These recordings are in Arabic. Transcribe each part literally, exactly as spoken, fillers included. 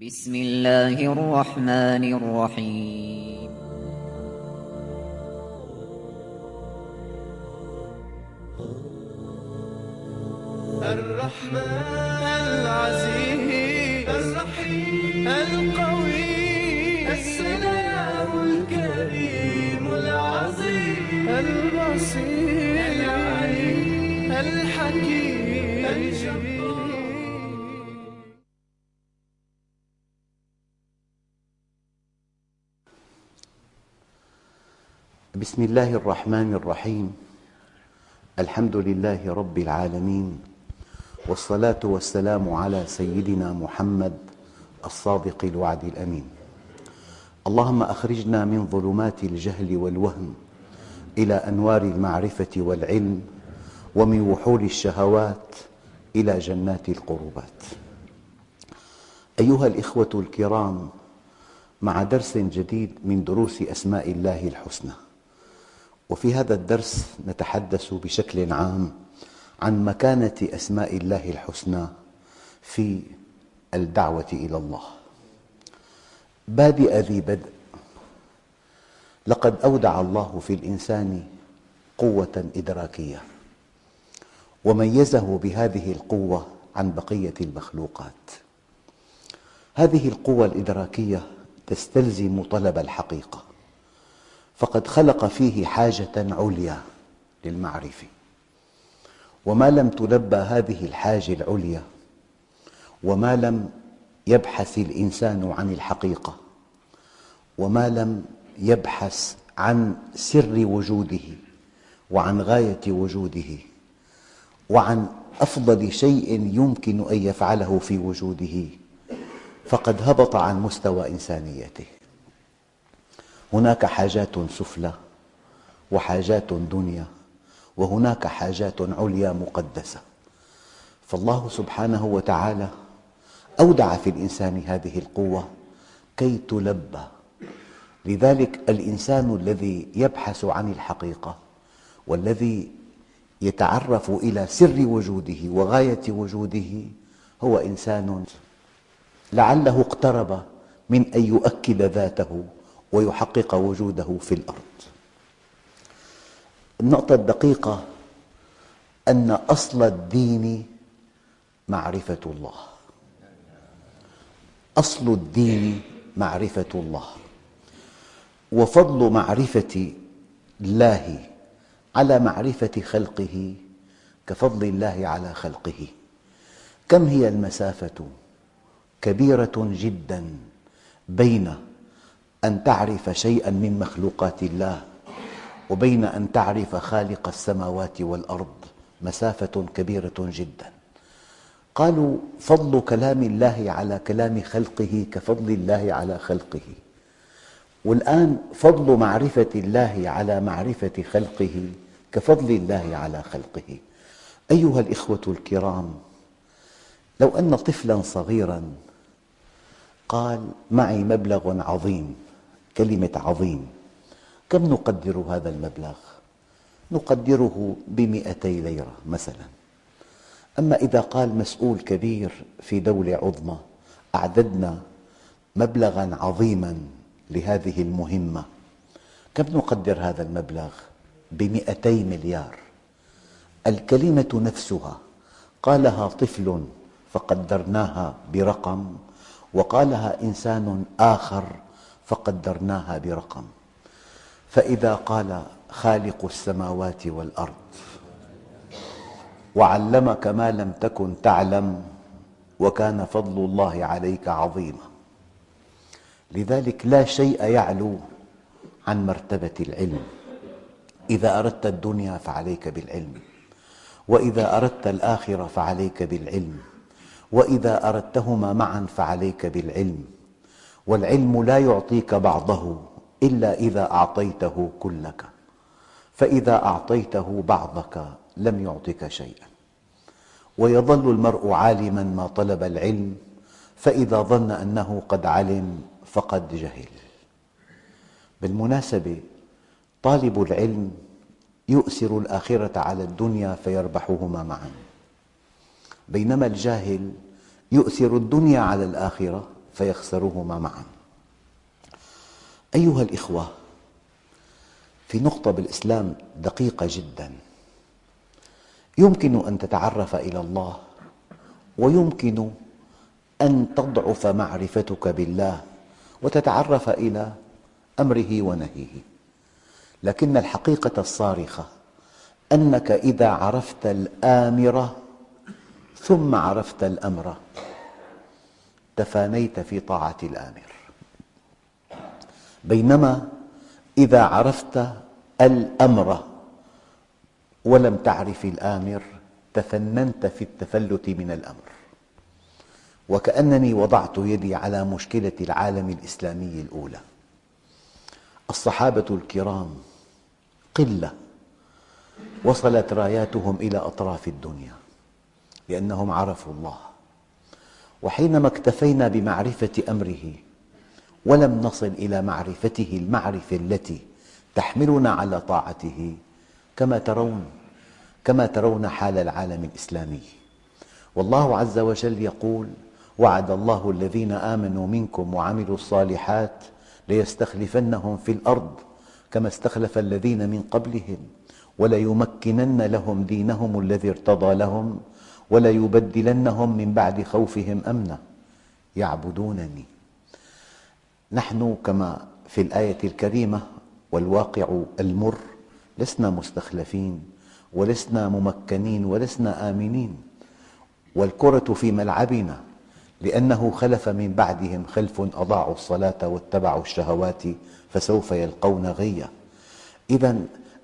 بسم الله الرحمن الرحيم الرحمن العزيز الرحيم القوي السلام الكريم العظيم البصير العليم الحكيم الجبار. بسم الله الرحمن الرحيم الحمد لله رب العالمين والصلاة والسلام على سيدنا محمد الصادق الوعد الأمين. اللهم أخرجنا من ظلمات الجهل والوهم إلى أنوار المعرفة والعلم ومن وحول الشهوات إلى جنات القربات. أيها الإخوة الكرام، مع درس جديد من دروس أسماء الله الحسنى، وفي هذا الدرس نتحدث بشكل عام عن مكانة أسماء الله الحسنى في الدعوة إلى الله. بادئ ذي بدء، لقد أودع الله في الإنسان قوة إدراكية وميزه بهذه القوة عن بقية المخلوقات. هذه القوة الإدراكية تستلزم طلب الحقيقة، فقد خلق فيه حاجة عليا للمعرفة، وما لم تلبى هذه الحاجة العليا وما لم يبحث الإنسان عن الحقيقة وما لم يبحث عن سر وجوده وعن غاية وجوده وعن أفضل شيء يمكن أن يفعله في وجوده، فقد هبط عن مستوى إنسانيته. هناك حاجات سفلى وحاجات دنيا، وهناك حاجات عليا مقدسة، فالله سبحانه وتعالى أودع في الإنسان هذه القوة كي تلبى. لذلك الإنسان الذي يبحث عن الحقيقة والذي يتعرف إلى سر وجوده وغاية وجوده هو إنسان لعله اقترب من أن يؤكد ذاته ويحقق وجوده في الأرض. النقطة الدقيقة أن أصل الدين معرفة الله، أصل الدين معرفة الله، وفضل معرفة الله على معرفة خلقه كفضل الله على خلقه. كم هي المسافة كبيرة جدا بين أن تعرف شيئا من مخلوقات الله وبين أن تعرف خالق السماوات والأرض، مسافة كبيرة جدا. قالوا فضل كلام الله على كلام خلقه كفضل الله على خلقه، والآن فضل معرفة الله على معرفة خلقه كفضل الله على خلقه. أيها الإخوة الكرام، لو أن طفلا صغيرا قال معي مبلغ عظيم، كلمة عظيم، كم نقدر هذا المبلغ؟ نقدره بمئتي ليرة مثلا. أما إذا قال مسؤول كبير في دولة عظمى أعددنا مبلغا عظيما لهذه المهمة، كم نقدر هذا المبلغ؟ بمئتي مليار. الكلمة نفسها قالها طفل فقدرناها برقم، وقالها إنسان آخر فقدرناها برقم. فإذا قال خالق السماوات والأرض وعلمك ما لم تكن تعلم وكان فضل الله عليك عظيما. لذلك لا شيء يعلو عن مرتبة العلم. إذا أردت الدنيا فعليك بالعلم، وإذا أردت الآخرة فعليك بالعلم، وإذا أردتهما معا فعليك بالعلم. والعلم لا يعطيك بعضه إلا إذا أعطيته كلك، فإذا أعطيته بعضك لم يعطك شيئا. ويظل المرء عالما ما طلب العلم، فإذا ظن أنه قد علم فقد جهل. بالمناسبة طالب العلم يؤثر الآخرة على الدنيا فيربحهما معا، بينما الجاهل يؤثر الدنيا على الآخرة فيخسرهما معا. أيها الإخوة، في نقطة بالإسلام دقيقة جدا، يمكن أن تتعرف إلى الله ويمكن أن تضعف معرفتك بالله وتتعرف إلى أمره ونهيه، لكن الحقيقة الصارخة أنك إذا عرفت الآمر ثم عرفت الأمر تفانيت في طاعة الآمر، بينما إذا عرفت الأمر ولم تعرف الآمر تفننت في التفلت من الأمر. وكأنني وضعت يدي على مشكلة العالم الإسلامي الأولى. الصحابة الكرام قلة وصلت راياتهم إلى أطراف الدنيا لأنهم عرفوا الله، وحينما اكتفينا بمعرفة أمره ولم نصل إلى معرفته المعرفة التي تحملنا على طاعته، كما ترون كما ترون حال العالم الإسلامي. والله عز وجل يقول: وعد الله الذين آمنوا منكم وعملوا الصالحات ليستخلفنهم في الأرض كما استخلف الذين من قبلهم وليمكنن لهم دينهم الذي ارتضى لهم وليبدلنهم من بعد خوفهم أمنا يعبدونني. نحن كما في الآية الكريمة والواقع المر لسنا مستخلفين ولسنا ممكنين ولسنا آمنين، والكرة في ملعبنا، لأنه خلف من بعدهم خلف أضاعوا الصلاة واتبعوا الشهوات فسوف يلقون غيا. إذا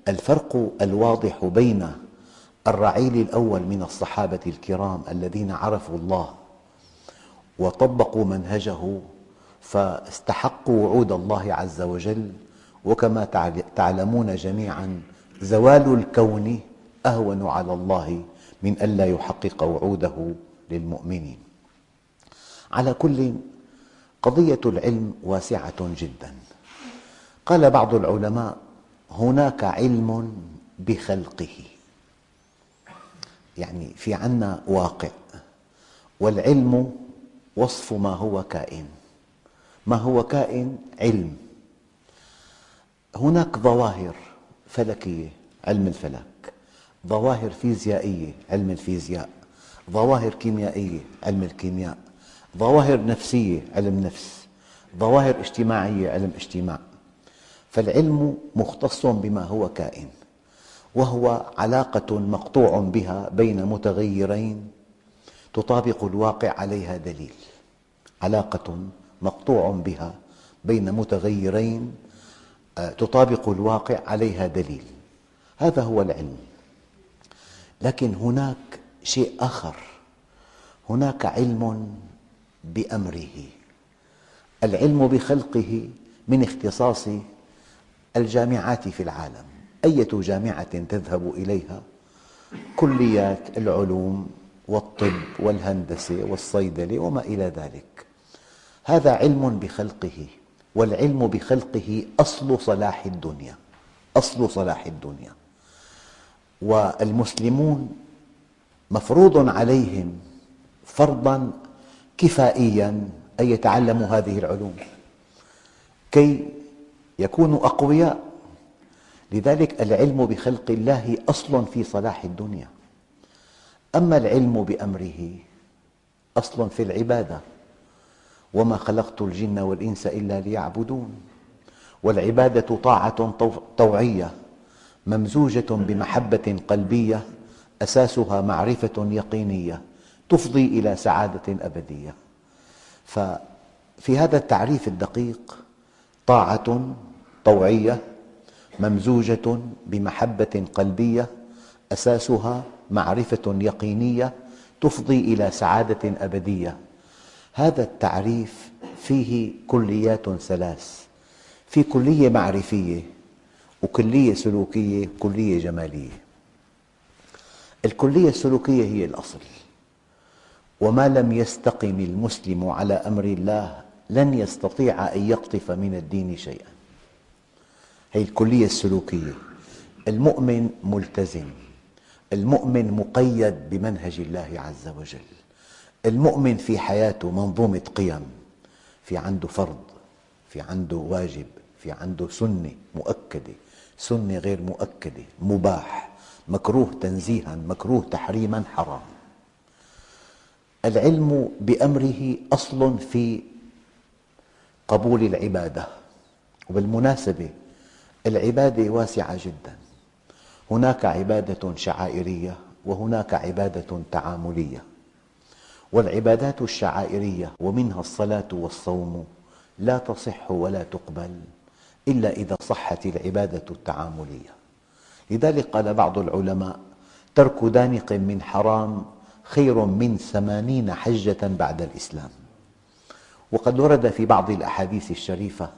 الفرق الواضح بين الرعيل الأول من الصحابة الكرام الذين عرفوا الله وطبقوا منهجه فاستحقوا وعود الله عز وجل، وكما تعلمون جميعاً زوال الكون أهون على الله من ألا يحقق وعوده للمؤمنين. على كل، قضية العلم واسعة جداً. قال بعض العلماء: هناك علم بخلقه، يعني في عنا واقع، والعلم وصف ما هو كائن، ما هو كائن علم. هناك ظواهر فلكية، علم الفلك، ظواهر فيزيائية، علم الفيزياء، ظواهر كيميائية، علم الكيمياء، ظواهر نفسية، علم نفس، ظواهر اجتماعية، علم اجتماع. فالعلم مختص بما هو كائن، وهو علاقة مقطوع بها بين متغيرين تطابق الواقع عليها دليل، علاقة مقطوع بها بين متغيرين تطابق الواقع عليها دليل، هذا هو العلم. لكن هناك شيء آخر، هناك علم بأمره. العلم بخلقه من اختصاص الجامعات في العالم، أية جامعة تذهب إليها كليات العلوم والطب والهندسة والصيدلة وما إلى ذلك، هذا علم بخلقه. والعلم بخلقه أصل صلاح الدنيا، أصل صلاح الدنيا. والمسلمون مفروض عليهم فرضاً كفائياً أن يتعلموا هذه العلوم كي يكونوا أقوياء. لذلك العلم بخلق الله أصل في صلاح الدنيا. أما العلم بأمره أصل في العبادة، وما خلقت الجن والإنس إلا ليعبدون. والعبادة طاعة طوعية ممزوجة بمحبة قلبية أساسها معرفة يقينية تفضي إلى سعادة أبدية. ففي هذا التعريف الدقيق، طاعة طوعية ممزوجة بمحبة قلبية أساسها معرفة يقينية تفضي إلى سعادة أبدية، هذا التعريف فيه كليات ثلاث، في كلية معرفية وكلية سلوكية وكلية جمالية. الكلية السلوكية هي الأصل، وما لم يستقم المسلم على أمر الله لن يستطيع أن يقطف من الدين شيئاً، هي الكلية السلوكية. المؤمن ملتزم، المؤمن مقيد بمنهج الله عز وجل، المؤمن في حياته منظومة قيم، في عنده فرض، في عنده واجب، في عنده سنة مؤكدة، سنة غير مؤكدة، مباح، مكروه تنزيها، مكروه تحريما، حرام. العلم بأمره أصل في قبول العبادة. وبالمناسبة العبادة واسعة جدا، هناك عبادة شعائرية وهناك عبادة تعاملية، والعبادات الشعائرية ومنها الصلاة والصوم لا تصح ولا تقبل إلا إذا صحت العبادة التعاملية. لذلك قال بعض العلماء: ترك دانق من حرام خير من ثمانين حجة بعد الإسلام. وقد ورد في بعض الأحاديث الشريفة: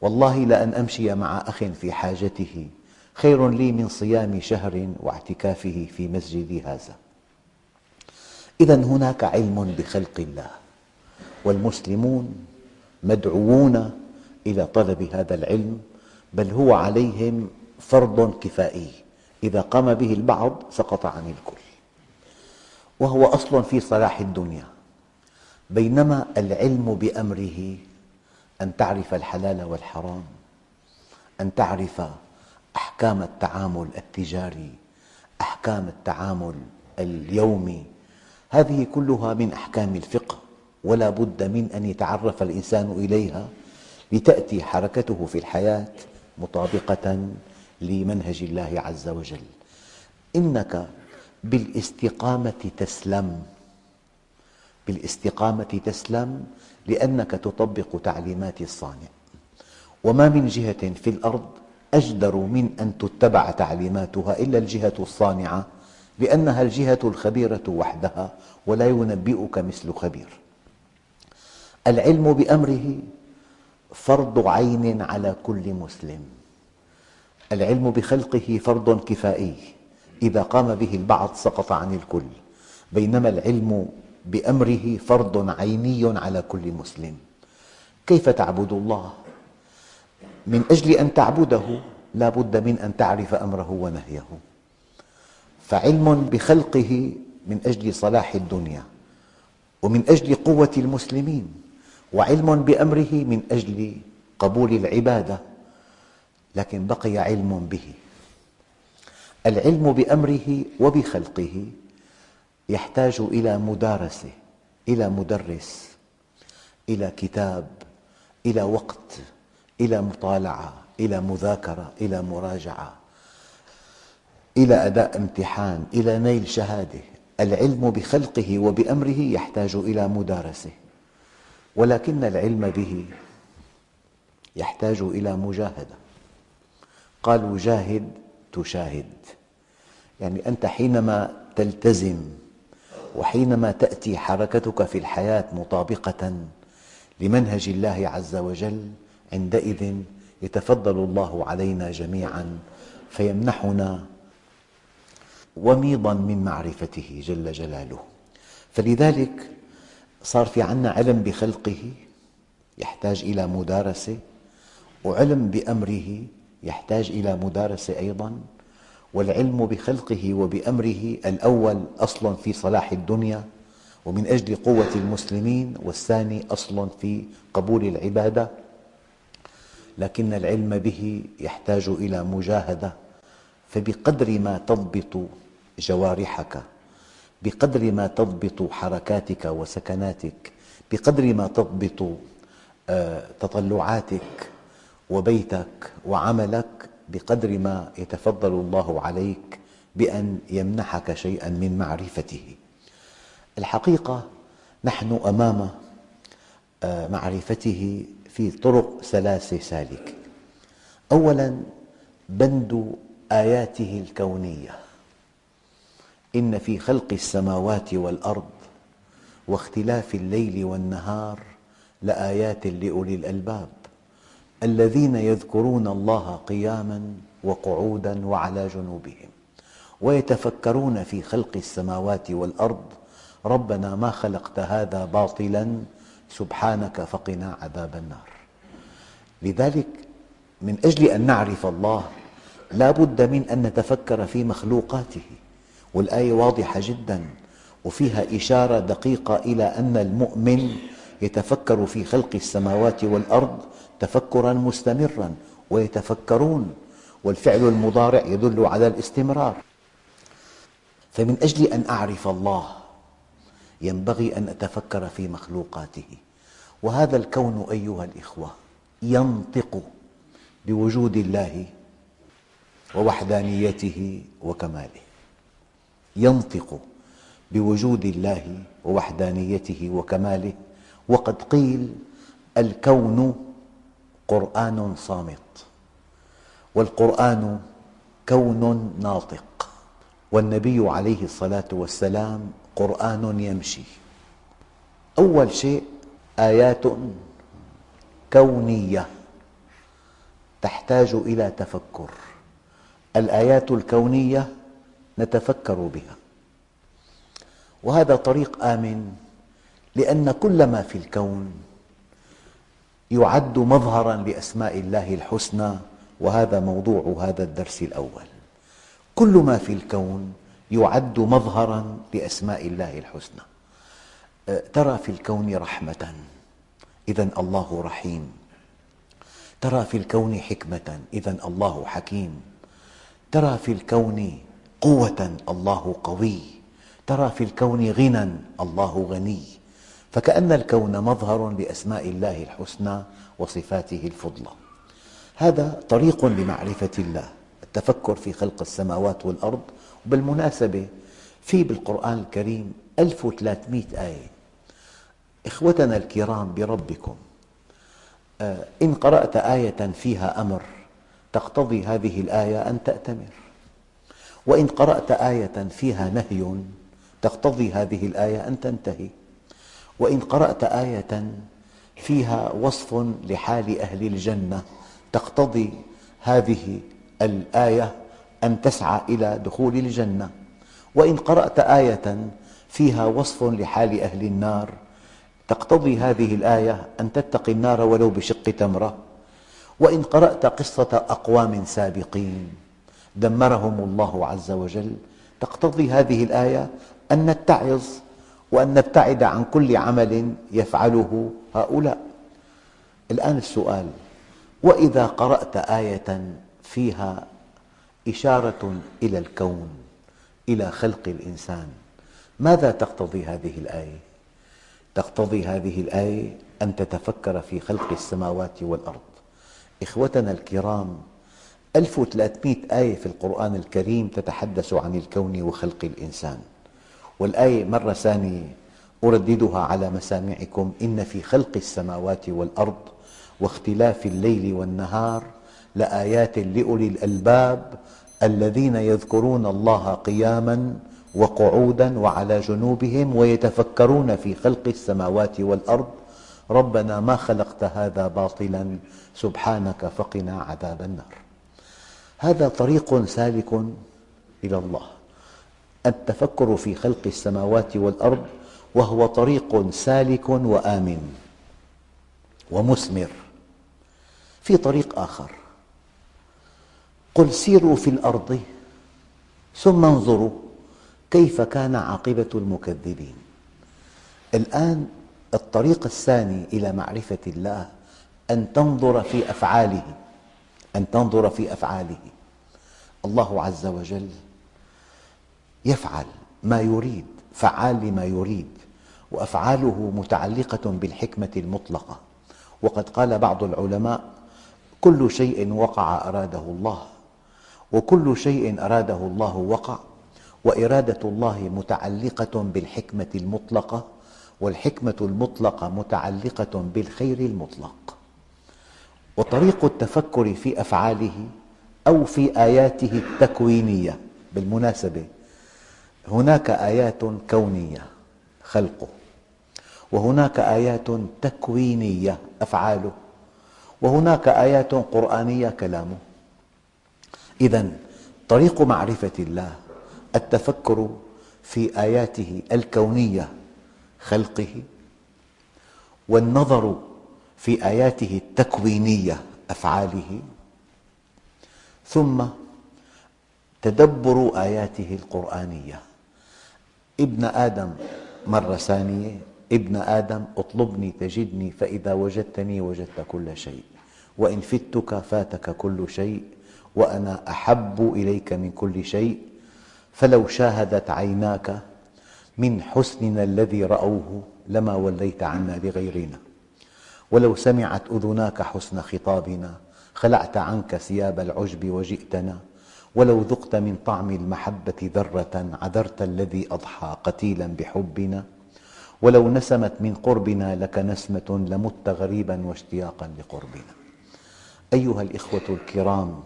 والله لأن أمشي مع أخ في حاجته خير لي من صيام شهر واعتكافه في مسجدي هذا. إذا هناك علم بخلق الله، والمسلمون مدعوون إلى طلب هذا العلم، بل هو عليهم فرض كفائي، إذا قام به البعض سقط عن الكل، وهو أصل في صلاح الدنيا. بينما العلم بأمره أن تعرف الحلال والحرام، أن تعرف أحكام التعامل التجاري، أحكام التعامل اليومي، هذه كلها من أحكام الفقه، ولا بد من أن يتعرف الإنسان إليها لتأتي حركته في الحياة مطابقة لمنهج الله عز وجل. إنك بالاستقامة تسلم، بالاستقامة تسلم لأنك تطبق تعليمات الصانع، وما من جهة في الأرض أجدر من أن تتبع تعليماتها إلا الجهة الصانعة، لأنها الجهة الخبيرة وحدها، ولا ينبئك مثل خبير. العلم بأمره فرض عين على كل مسلم، العلم بخلقه فرض كفائي، إذا قام به البعض سقط عن الكل، بينما العلم بأمره فرض عيني على كل مسلم. كيف تعبد الله؟ من أجل أن تعبده لا بد من أن تعرف أمره ونهيه، فعلم بخلقه من أجل صلاح الدنيا ومن أجل قوة المسلمين، وعلم بأمره من أجل قبول العبادة، لكن بقي علم به. العلم بأمره وبخلقه يحتاج إلى مدارسة، إلى مدرس، إلى كتاب، إلى وقت، إلى مطالعة، إلى مذاكرة، إلى مراجعة، إلى أداء امتحان، إلى نيل شهادة. العلم بخلقه وبأمره يحتاج إلى مدارسة، ولكن العلم به يحتاج إلى مجاهدة. قالوا: جاهد تشاهد. يعني أنت حينما تلتزم وحينما تأتي حركتك في الحياة مطابقة لمنهج الله عز وجل، عندئذ يتفضل الله علينا جميعاً فيمنحنا وميضاً من معرفته جل جلاله. فلذلك صار في عنا علم بخلقه يحتاج إلى مدارسة، وعلم بأمره يحتاج إلى مدارسة أيضاً. والعلم بخلقه وبأمره الأول أصل في صلاح الدنيا ومن أجل قوة المسلمين، والثاني أصل في قبول العبادة، لكن العلم به يحتاج إلى مجاهدة. فبقدر ما تضبط جوارحك، بقدر ما تضبط حركاتك وسكناتك، بقدر ما تضبط تطلعاتك وبيتك وعملك، بقدر ما يتفضل الله عليك بأن يمنحك شيئاً من معرفته. الحقيقة نحن أمام معرفته في طرق ثلاثة سالكة. أولاً بند آياته الكونية: إن في خلق السماوات والأرض واختلاف الليل والنهار لآيات لأولي الألباب الذين يذكرون الله قياماً وقعوداً وعلى جنوبهم ويتفكرون في خلق السماوات والأرض ربنا ما خلقت هذا باطلاً سبحانك فقنا عذاب النار. لذلك من أجل أن نعرف الله لا بد من أن نتفكر في مخلوقاته، والآية واضحة جداً وفيها إشارة دقيقة إلى أن المؤمن يتفكر في خلق السماوات والأرض تفكرا مستمرا، ويتفكرون، والفعل المضارع يدل على الاستمرار. فمن أجل أن أعرف الله ينبغي أن أتفكر في مخلوقاته. وهذا الكون أيها الإخوة ينطق بوجود الله ووحدانيته وكماله، ينطق بوجود الله ووحدانيته وكماله. وقد قيل الكون قرآن صامت، والقرآن كون ناطق، والنبي عليه الصلاة والسلام قرآن يمشي. أول شيء آيات كونية تحتاج إلى تفكر. الآيات الكونية نتفكر بها، وهذا طريق آمن، لأن كل ما في الكون يعد مظهراً لأسماء الله الحسنى، وهذا موضوع هذا الدرس الأول. كل ما في الكون يعد مظهراً لأسماء الله الحسنى. ترى في الكون رحمة، إذن الله رحيم. ترى في الكون حكمة، إذن الله حكيم. ترى في الكون قوة، الله قوي. ترى في الكون غنى، الله غني. فكأن الكون مظهر لأسماء الله الحسنى وصفاته الفضلى. هذا طريق لمعرفة الله، التفكر في خلق السماوات والأرض. وبالمناسبة في بالقرآن الكريم ألف وثلاثمئة آية. إخوتنا الكرام بربكم، إن قرأت آية فيها أمر تقتضي هذه الآية أن تأتمر، وإن قرأت آية فيها نهي تقتضي هذه الآية أن تنتهي، وإن قرأت آية فيها وصف لحال أهل الجنة تقتضي هذه الآية أن تسعى إلى دخول الجنة، وإن قرأت آية فيها وصف لحال أهل النار تقتضي هذه الآية أن تتقي النار ولو بشق تمرة، وإن قرأت قصة أقوام سابقين دمرهم الله عز وجل تقتضي هذه الآية أن نتعظ وأن نبتعد عن كل عمل يفعله هؤلاء. الآن السؤال: وإذا قرأت آية فيها إشارة إلى الكون، إلى خلق الإنسان، ماذا تقتضي هذه الآية؟ تقتضي هذه الآية أن تتفكر في خلق السماوات والأرض. إخوتنا الكرام، ألف وثلاثمئة آية في القرآن الكريم تتحدث عن الكون وخلق الإنسان. والآية مرة ثانية أرددها على مسامعكم: إن في خلق السماوات والأرض واختلاف الليل والنهار لآيات لأولي الألباب الذين يذكرون الله قياماً وقعوداً وعلى جنوبهم ويتفكرون في خلق السماوات والأرض ربنا ما خلقت هذا باطلاً سبحانك فقنا عذاب النار. هذا طريق سالك إلى الله، التفكر في خلق السماوات والأرض، وهو طريق سالك وآمن ومثمر. في طريق آخر: قل سيروا في الأرض ثم انظروا كيف كان عاقبة المكذبين. الآن الطريق الثاني إلى معرفة الله أن تنظر في أفعاله، أن تنظر في أفعاله. الله عز وجل يفعل ما يريد، فعال لما يريد، وأفعاله متعلقة بالحكمة المطلقة. وقد قال بعض العلماء: كل شيء وقع أراده الله، وكل شيء أراده الله وقع. وإرادة الله متعلقة بالحكمة المطلقة، والحكمة المطلقة متعلقة بالخير المطلق. وطريق التفكر في أفعاله أو في آياته التكوينية، بالمناسبة هناك آيات كونية خلقه، وهناك آيات تكوينية أفعاله، وهناك آيات قرآنية كلامه. إذن طريق معرفة الله التفكر في آياته الكونية خلقه، والنظر في آياته التكوينية أفعاله، ثم تدبر آياته القرآنية. ابن آدم مرة ثانية ابن آدم اطلبني تجدني فإذا وجدتني وجدت كل شيء وإن فتك فاتك كل شيء وأنا أحب إليك من كل شيء فلو شاهدت عيناك من حسننا الذي رأوه لما وليت عنا لغيرنا ولو سمعت أذناك حسن خطابنا خلعت عنك ثياب العجب وجئتنا ولو ذقت من طعم المحبة ذرة عذرت الذي أضحى قتيلا بحبنا ولو نسمت من قربنا لك نسمة لمت غريبا واشتياقا لقربنا. أيها الإخوة الكرام،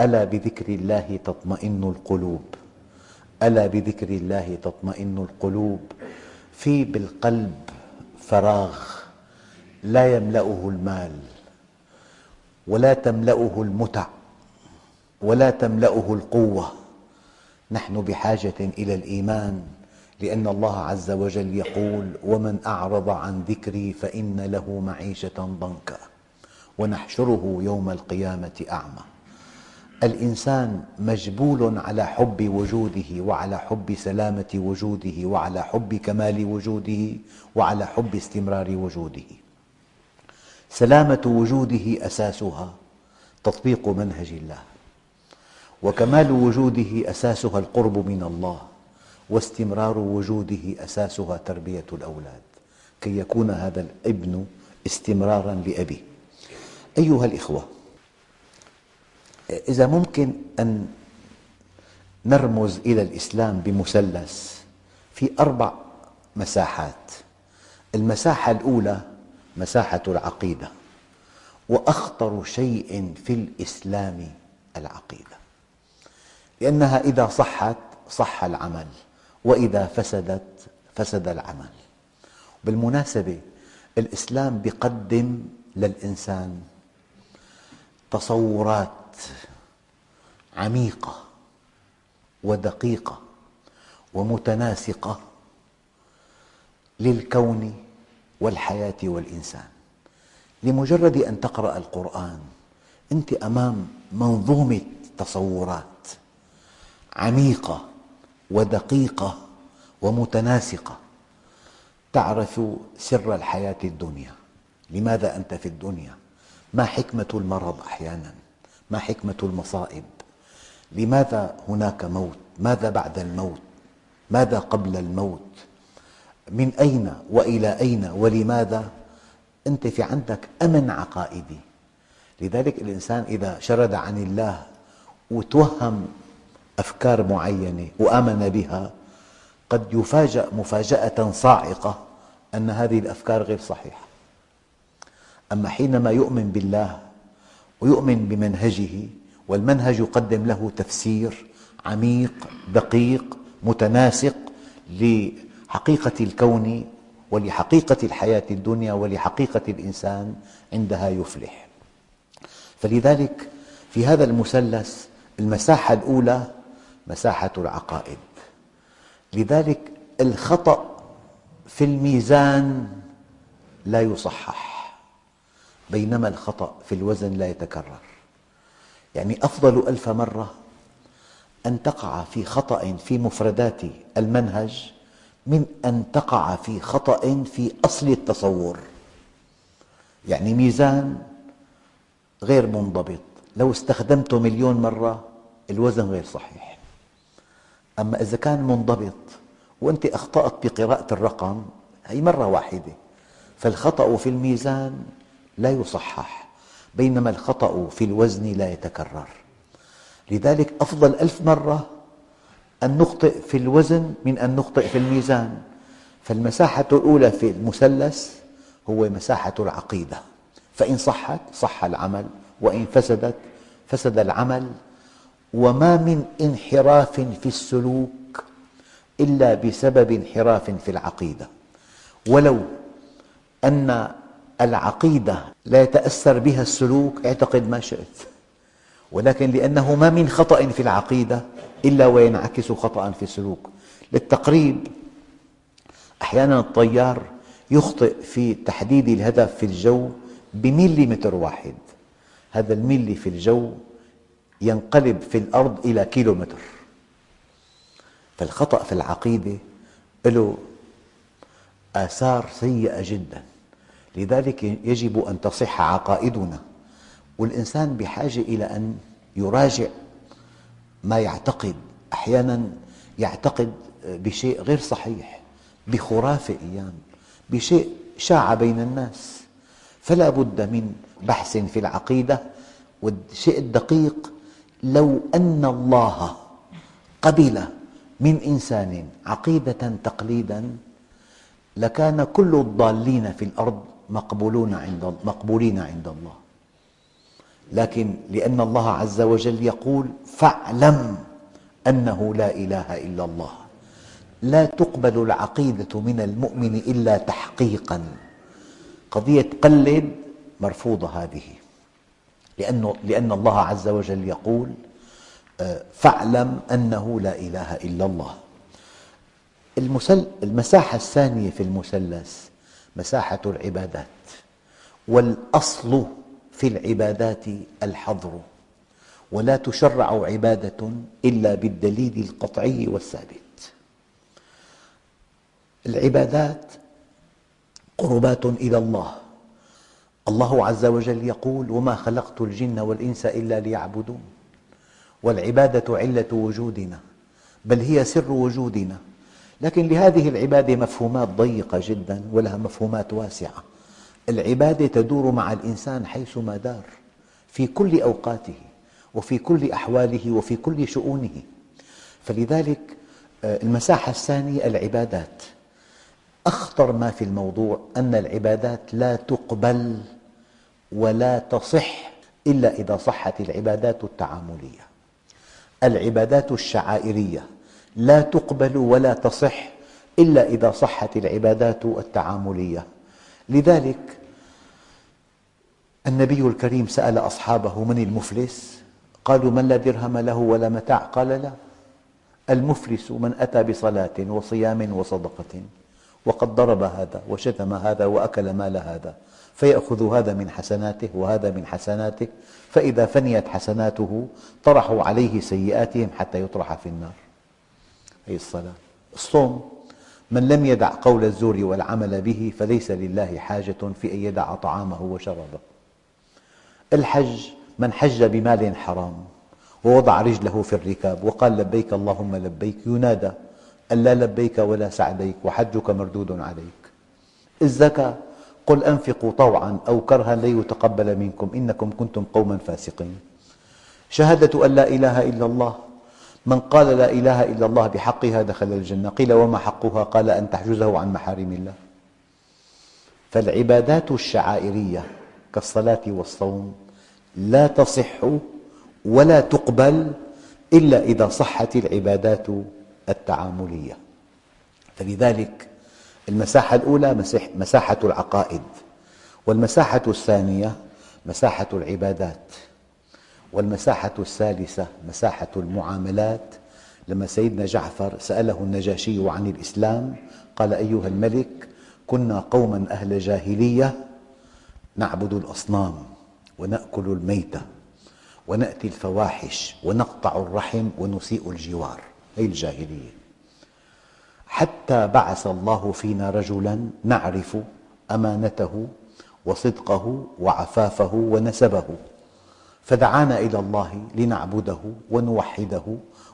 ألا بذكر الله تطمئن القلوب، ألا بذكر الله تطمئن القلوب. في بالقلب فراغ لا يملأه المال ولا تملأه المتع ولا تملأه القوة. نحن بحاجة إلى الإيمان، لأن الله عز وجل يقول: ومن أعرض عن ذكري فإن له معيشة ضنكا ونحشره يوم القيامة أعمى. الإنسان مجبول على حب وجوده وعلى حب سلامة وجوده وعلى حب كمال وجوده وعلى حب استمرار وجوده. سلامة وجوده أساسها تطبيق منهج الله، وكمال وجوده أساسها القرب من الله، واستمرار وجوده أساسها تربية الأولاد كي يكون هذا الابن استمراراً لأبيه. أيها الإخوة، إذا ممكن أن نرمز إلى الإسلام بمثلث في أربع مساحات. المساحة الأولى مساحة العقيدة، وأخطر شيء في الإسلام العقيدة، لأنها إذا صحت صح العمل، وإذا فسدت فسد العمل. بالمناسبة الإسلام يقدم للإنسان تصورات عميقة ودقيقة ومتناسقة للكون والحياة والإنسان. لمجرد أن تقرأ القرآن أنت أمام منظومة تصورات عميقة ودقيقة ومتناسقة. تعرف سر الحياة الدنيا، لماذا أنت في الدنيا، ما حكمة المرض أحياناً، ما حكمة المصائب، لماذا هناك موت، ماذا بعد الموت، ماذا قبل الموت، من أين وإلى أين ولماذا. أنت في عندك أمن عقائدي. لذلك الإنسان إذا شرد عن الله وتوهم أفكار معينة وآمن بها، قد يفاجأ مفاجأة صاعقة أن هذه الأفكار غير صحيحة. أما حينما يؤمن بالله ويؤمن بمنهجه، والمنهج يقدم له تفسير عميق دقيق متناسق لحقيقة الكون ولحقيقة الحياة الدنيا ولحقيقة الإنسان، عندها يفلح. فلذلك في هذا المثلث المساحة الأولى مساحة العقائد. لذلك الخطأ في الميزان لا يصحح، بينما الخطأ في الوزن لا يتكرر. يعني أفضل ألف مرة أن تقع في خطأ في مفردات المنهج من أن تقع في خطأ في أصل التصور. يعني ميزان غير منضبط، لو استخدمته مليون مرة الوزن غير صحيح. أما إذا كان منضبط وأنت أخطأت بقراءة الرقم، هي مرة واحدة، فالخطأ في الميزان لا يصحح، بينما الخطأ في الوزن لا يتكرر. لذلك أفضل ألف مرة أن نخطئ في الوزن من أن نخطئ في الميزان. فالمساحة الأولى في المثلث هو مساحة العقيدة، فإن صحت صح العمل، وإن فسدت فسد العمل. وما من انحراف في السلوك إلا بسبب انحراف في العقيدة. ولو أن العقيدة لا يتأثر بها السلوك، اعتقد ما شئت، ولكن لأنه ما من خطأ في العقيدة إلا وينعكس خطأ في السلوك. للتقريب، أحياناً الطيار يخطئ في تحديد الهدف في الجو بمليمتر واحد، هذا الملي في الجو ينقلب في الأرض إلى كيلومتر. فالخطأ في العقيدة له آثار سيئة جدا. لذلك يجب أن تصح عقائدنا، والإنسان بحاجة إلى أن يراجع ما يعتقد. أحياناً يعتقد بشيء غير صحيح، بخرافة، أيام بشيء شاع بين الناس، فلا بد من بحث في العقيدة. والشيء الدقيق، لو أن الله قبل من إنسان عقيدة تقليداً لكان كل الضالين في الأرض مقبولون عند مقبولين عند الله، لكن لأن الله عز وجل يقول: فاعلم أنه لا إله إلا الله. لا تقبل العقيدة من المؤمن إلا تحقيقاً. قضية قلد مرفوضة هذه، لأنه لأن الله عز وجل يقول: فاعلم أنه لا إله إلا الله. المساحة الثانية في المثلث مساحة العبادات، والأصل في العبادات الحظر، ولا تشرع عبادة إلا بالدليل القطعي والثابت. العبادات قربات إلى الله. الله عز وجل يقول: وما خلقت الجن والإنس إلا ليعبدون. والعبادة علة وجودنا، بل هي سر وجودنا. لكن لهذه العبادة مفهومات ضيقة جداً ولها مفهومات واسعة. العبادة تدور مع الإنسان حيثما دار، في كل أوقاته وفي كل أحواله وفي كل شؤونه. فلذلك المساحة الثانية العبادات. أخطر ما في الموضوع أن العبادات لا تقبل ولا تصح إلا إذا صحت العبادات التعاملية. العبادات الشعائرية لا تقبل ولا تصح إلا إذا صحت العبادات التعاملية. لذلك النبي الكريم سأل أصحابه: من المفلس؟ قالوا: من لا درهم له ولا متاع. قال: لا، المفلس من أتى بصلاة وصيام وصدقة وقد ضرب هذا وشتم هذا وأكل مال هذا، فيأخذ هذا من حسناته وهذا من حسناته، فإذا فنيت حسناته طرحوا عليه سيئاتهم حتى يطرح في النار. أي الصلاة. الصوم: من لم يدع قول الزور والعمل به فليس لله حاجة في أن يدع طعامه وشرابه. الحج: من حج بمال حرام ووضع رجله في الركاب وقال لبيك اللهم لبيك ينادى ألا لبيك ولا سعديك وحجك مردود عليك. الزكاة: قل أنفقوا طوعاً أو كرهاً لن يتقبل منكم إنكم كنتم قوماً فاسقين. شهادة أن لا إله إلا الله: من قال لا إله إلا الله بحقها دخل الجنة. قيل: وما حقها؟ قال: أن تحجزه عن محارم الله. فالعبادات الشعائرية كالصلاة والصوم لا تصح ولا تقبل إلا إذا صحت العبادات التعاملية. فلذلك المساحة الأولى مساحة العقائد، والمساحة الثانية مساحة العبادات، والمساحة الثالثة مساحة المعاملات. لما سيدنا جعفر سأله النجاشي عن الإسلام قال: أيها الملك، كنا قوماً أهل جاهلية نعبد الأصنام ونأكل الميتة ونأتي الفواحش ونقطع الرحم ونسيء الجوار. هذه الجاهلية، حتى بعث الله فينا رجلاً نعرف أمانته وصدقه وعفافه ونسبه، فدعانا إلى الله لنعبده ونوحده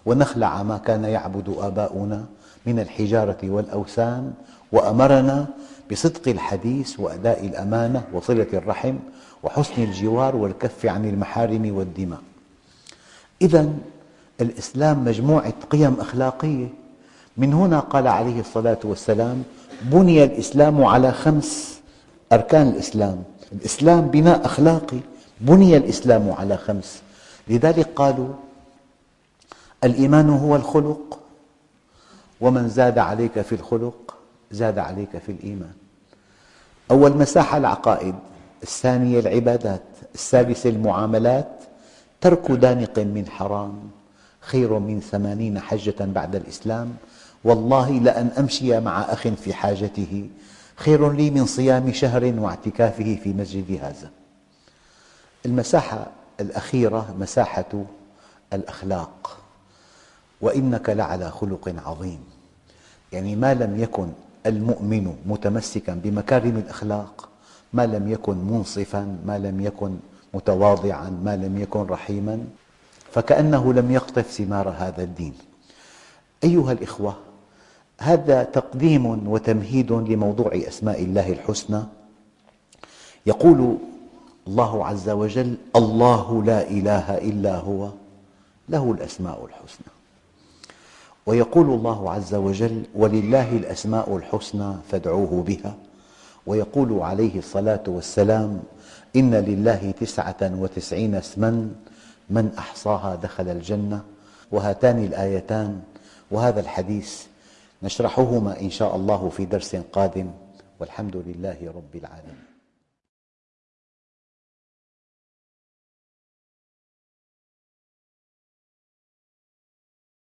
ونخلع ما كان يعبد آباؤنا من الحجارة والأوثان، وأمرنا بصدق الحديث وأداء الأمانة وصلة الرحم وحسن الجوار والكف عن المحارم والدماء. إذاً الإسلام مجموعة قيم أخلاقية. من هنا قال عليه الصلاة والسلام: بني الإسلام على خمس. أركان الإسلام، الإسلام بناء أخلاقي، بني الإسلام على خمس. لذلك قالوا: الإيمان هو الخلق، ومن زاد عليك في الخلق زاد عليك في الإيمان. أول مساحة العقائد، الثانية العبادات، الثالثة المعاملات. ترك دانق من حرام خير من ثمانين حجة بعد الإسلام. والله لأن أمشي مع أخ في حاجته خير لي من صيام شهر واعتكافه في مسجد هذا. المساحة الأخيرة مساحة الأخلاق. وإنك لعلى خلق عظيم. يعني ما لم يكن المؤمن متمسكا بمكارم الأخلاق، ما لم يكن منصفا، ما لم يكن متواضعا، ما لم يكن رحيما، فكأنه لم يقطف ثمار هذا الدين. أيها الإخوة، هذا تقديم وتمهيد لموضوع أسماء الله الحسنى. يقول الله عز وجل: الله لا إله إلا هو له الأسماء الحسنى. ويقول الله عز وجل: ولله الأسماء الحسنى فادعوه بها. ويقول عليه الصلاة والسلام: إن لله تسعة وتسعين اسما من أحصاها دخل الجنة. وهاتان الآيتان وهذا الحديث نشرحهما إن شاء الله في درس قادم، والحمد لله رب العالمين.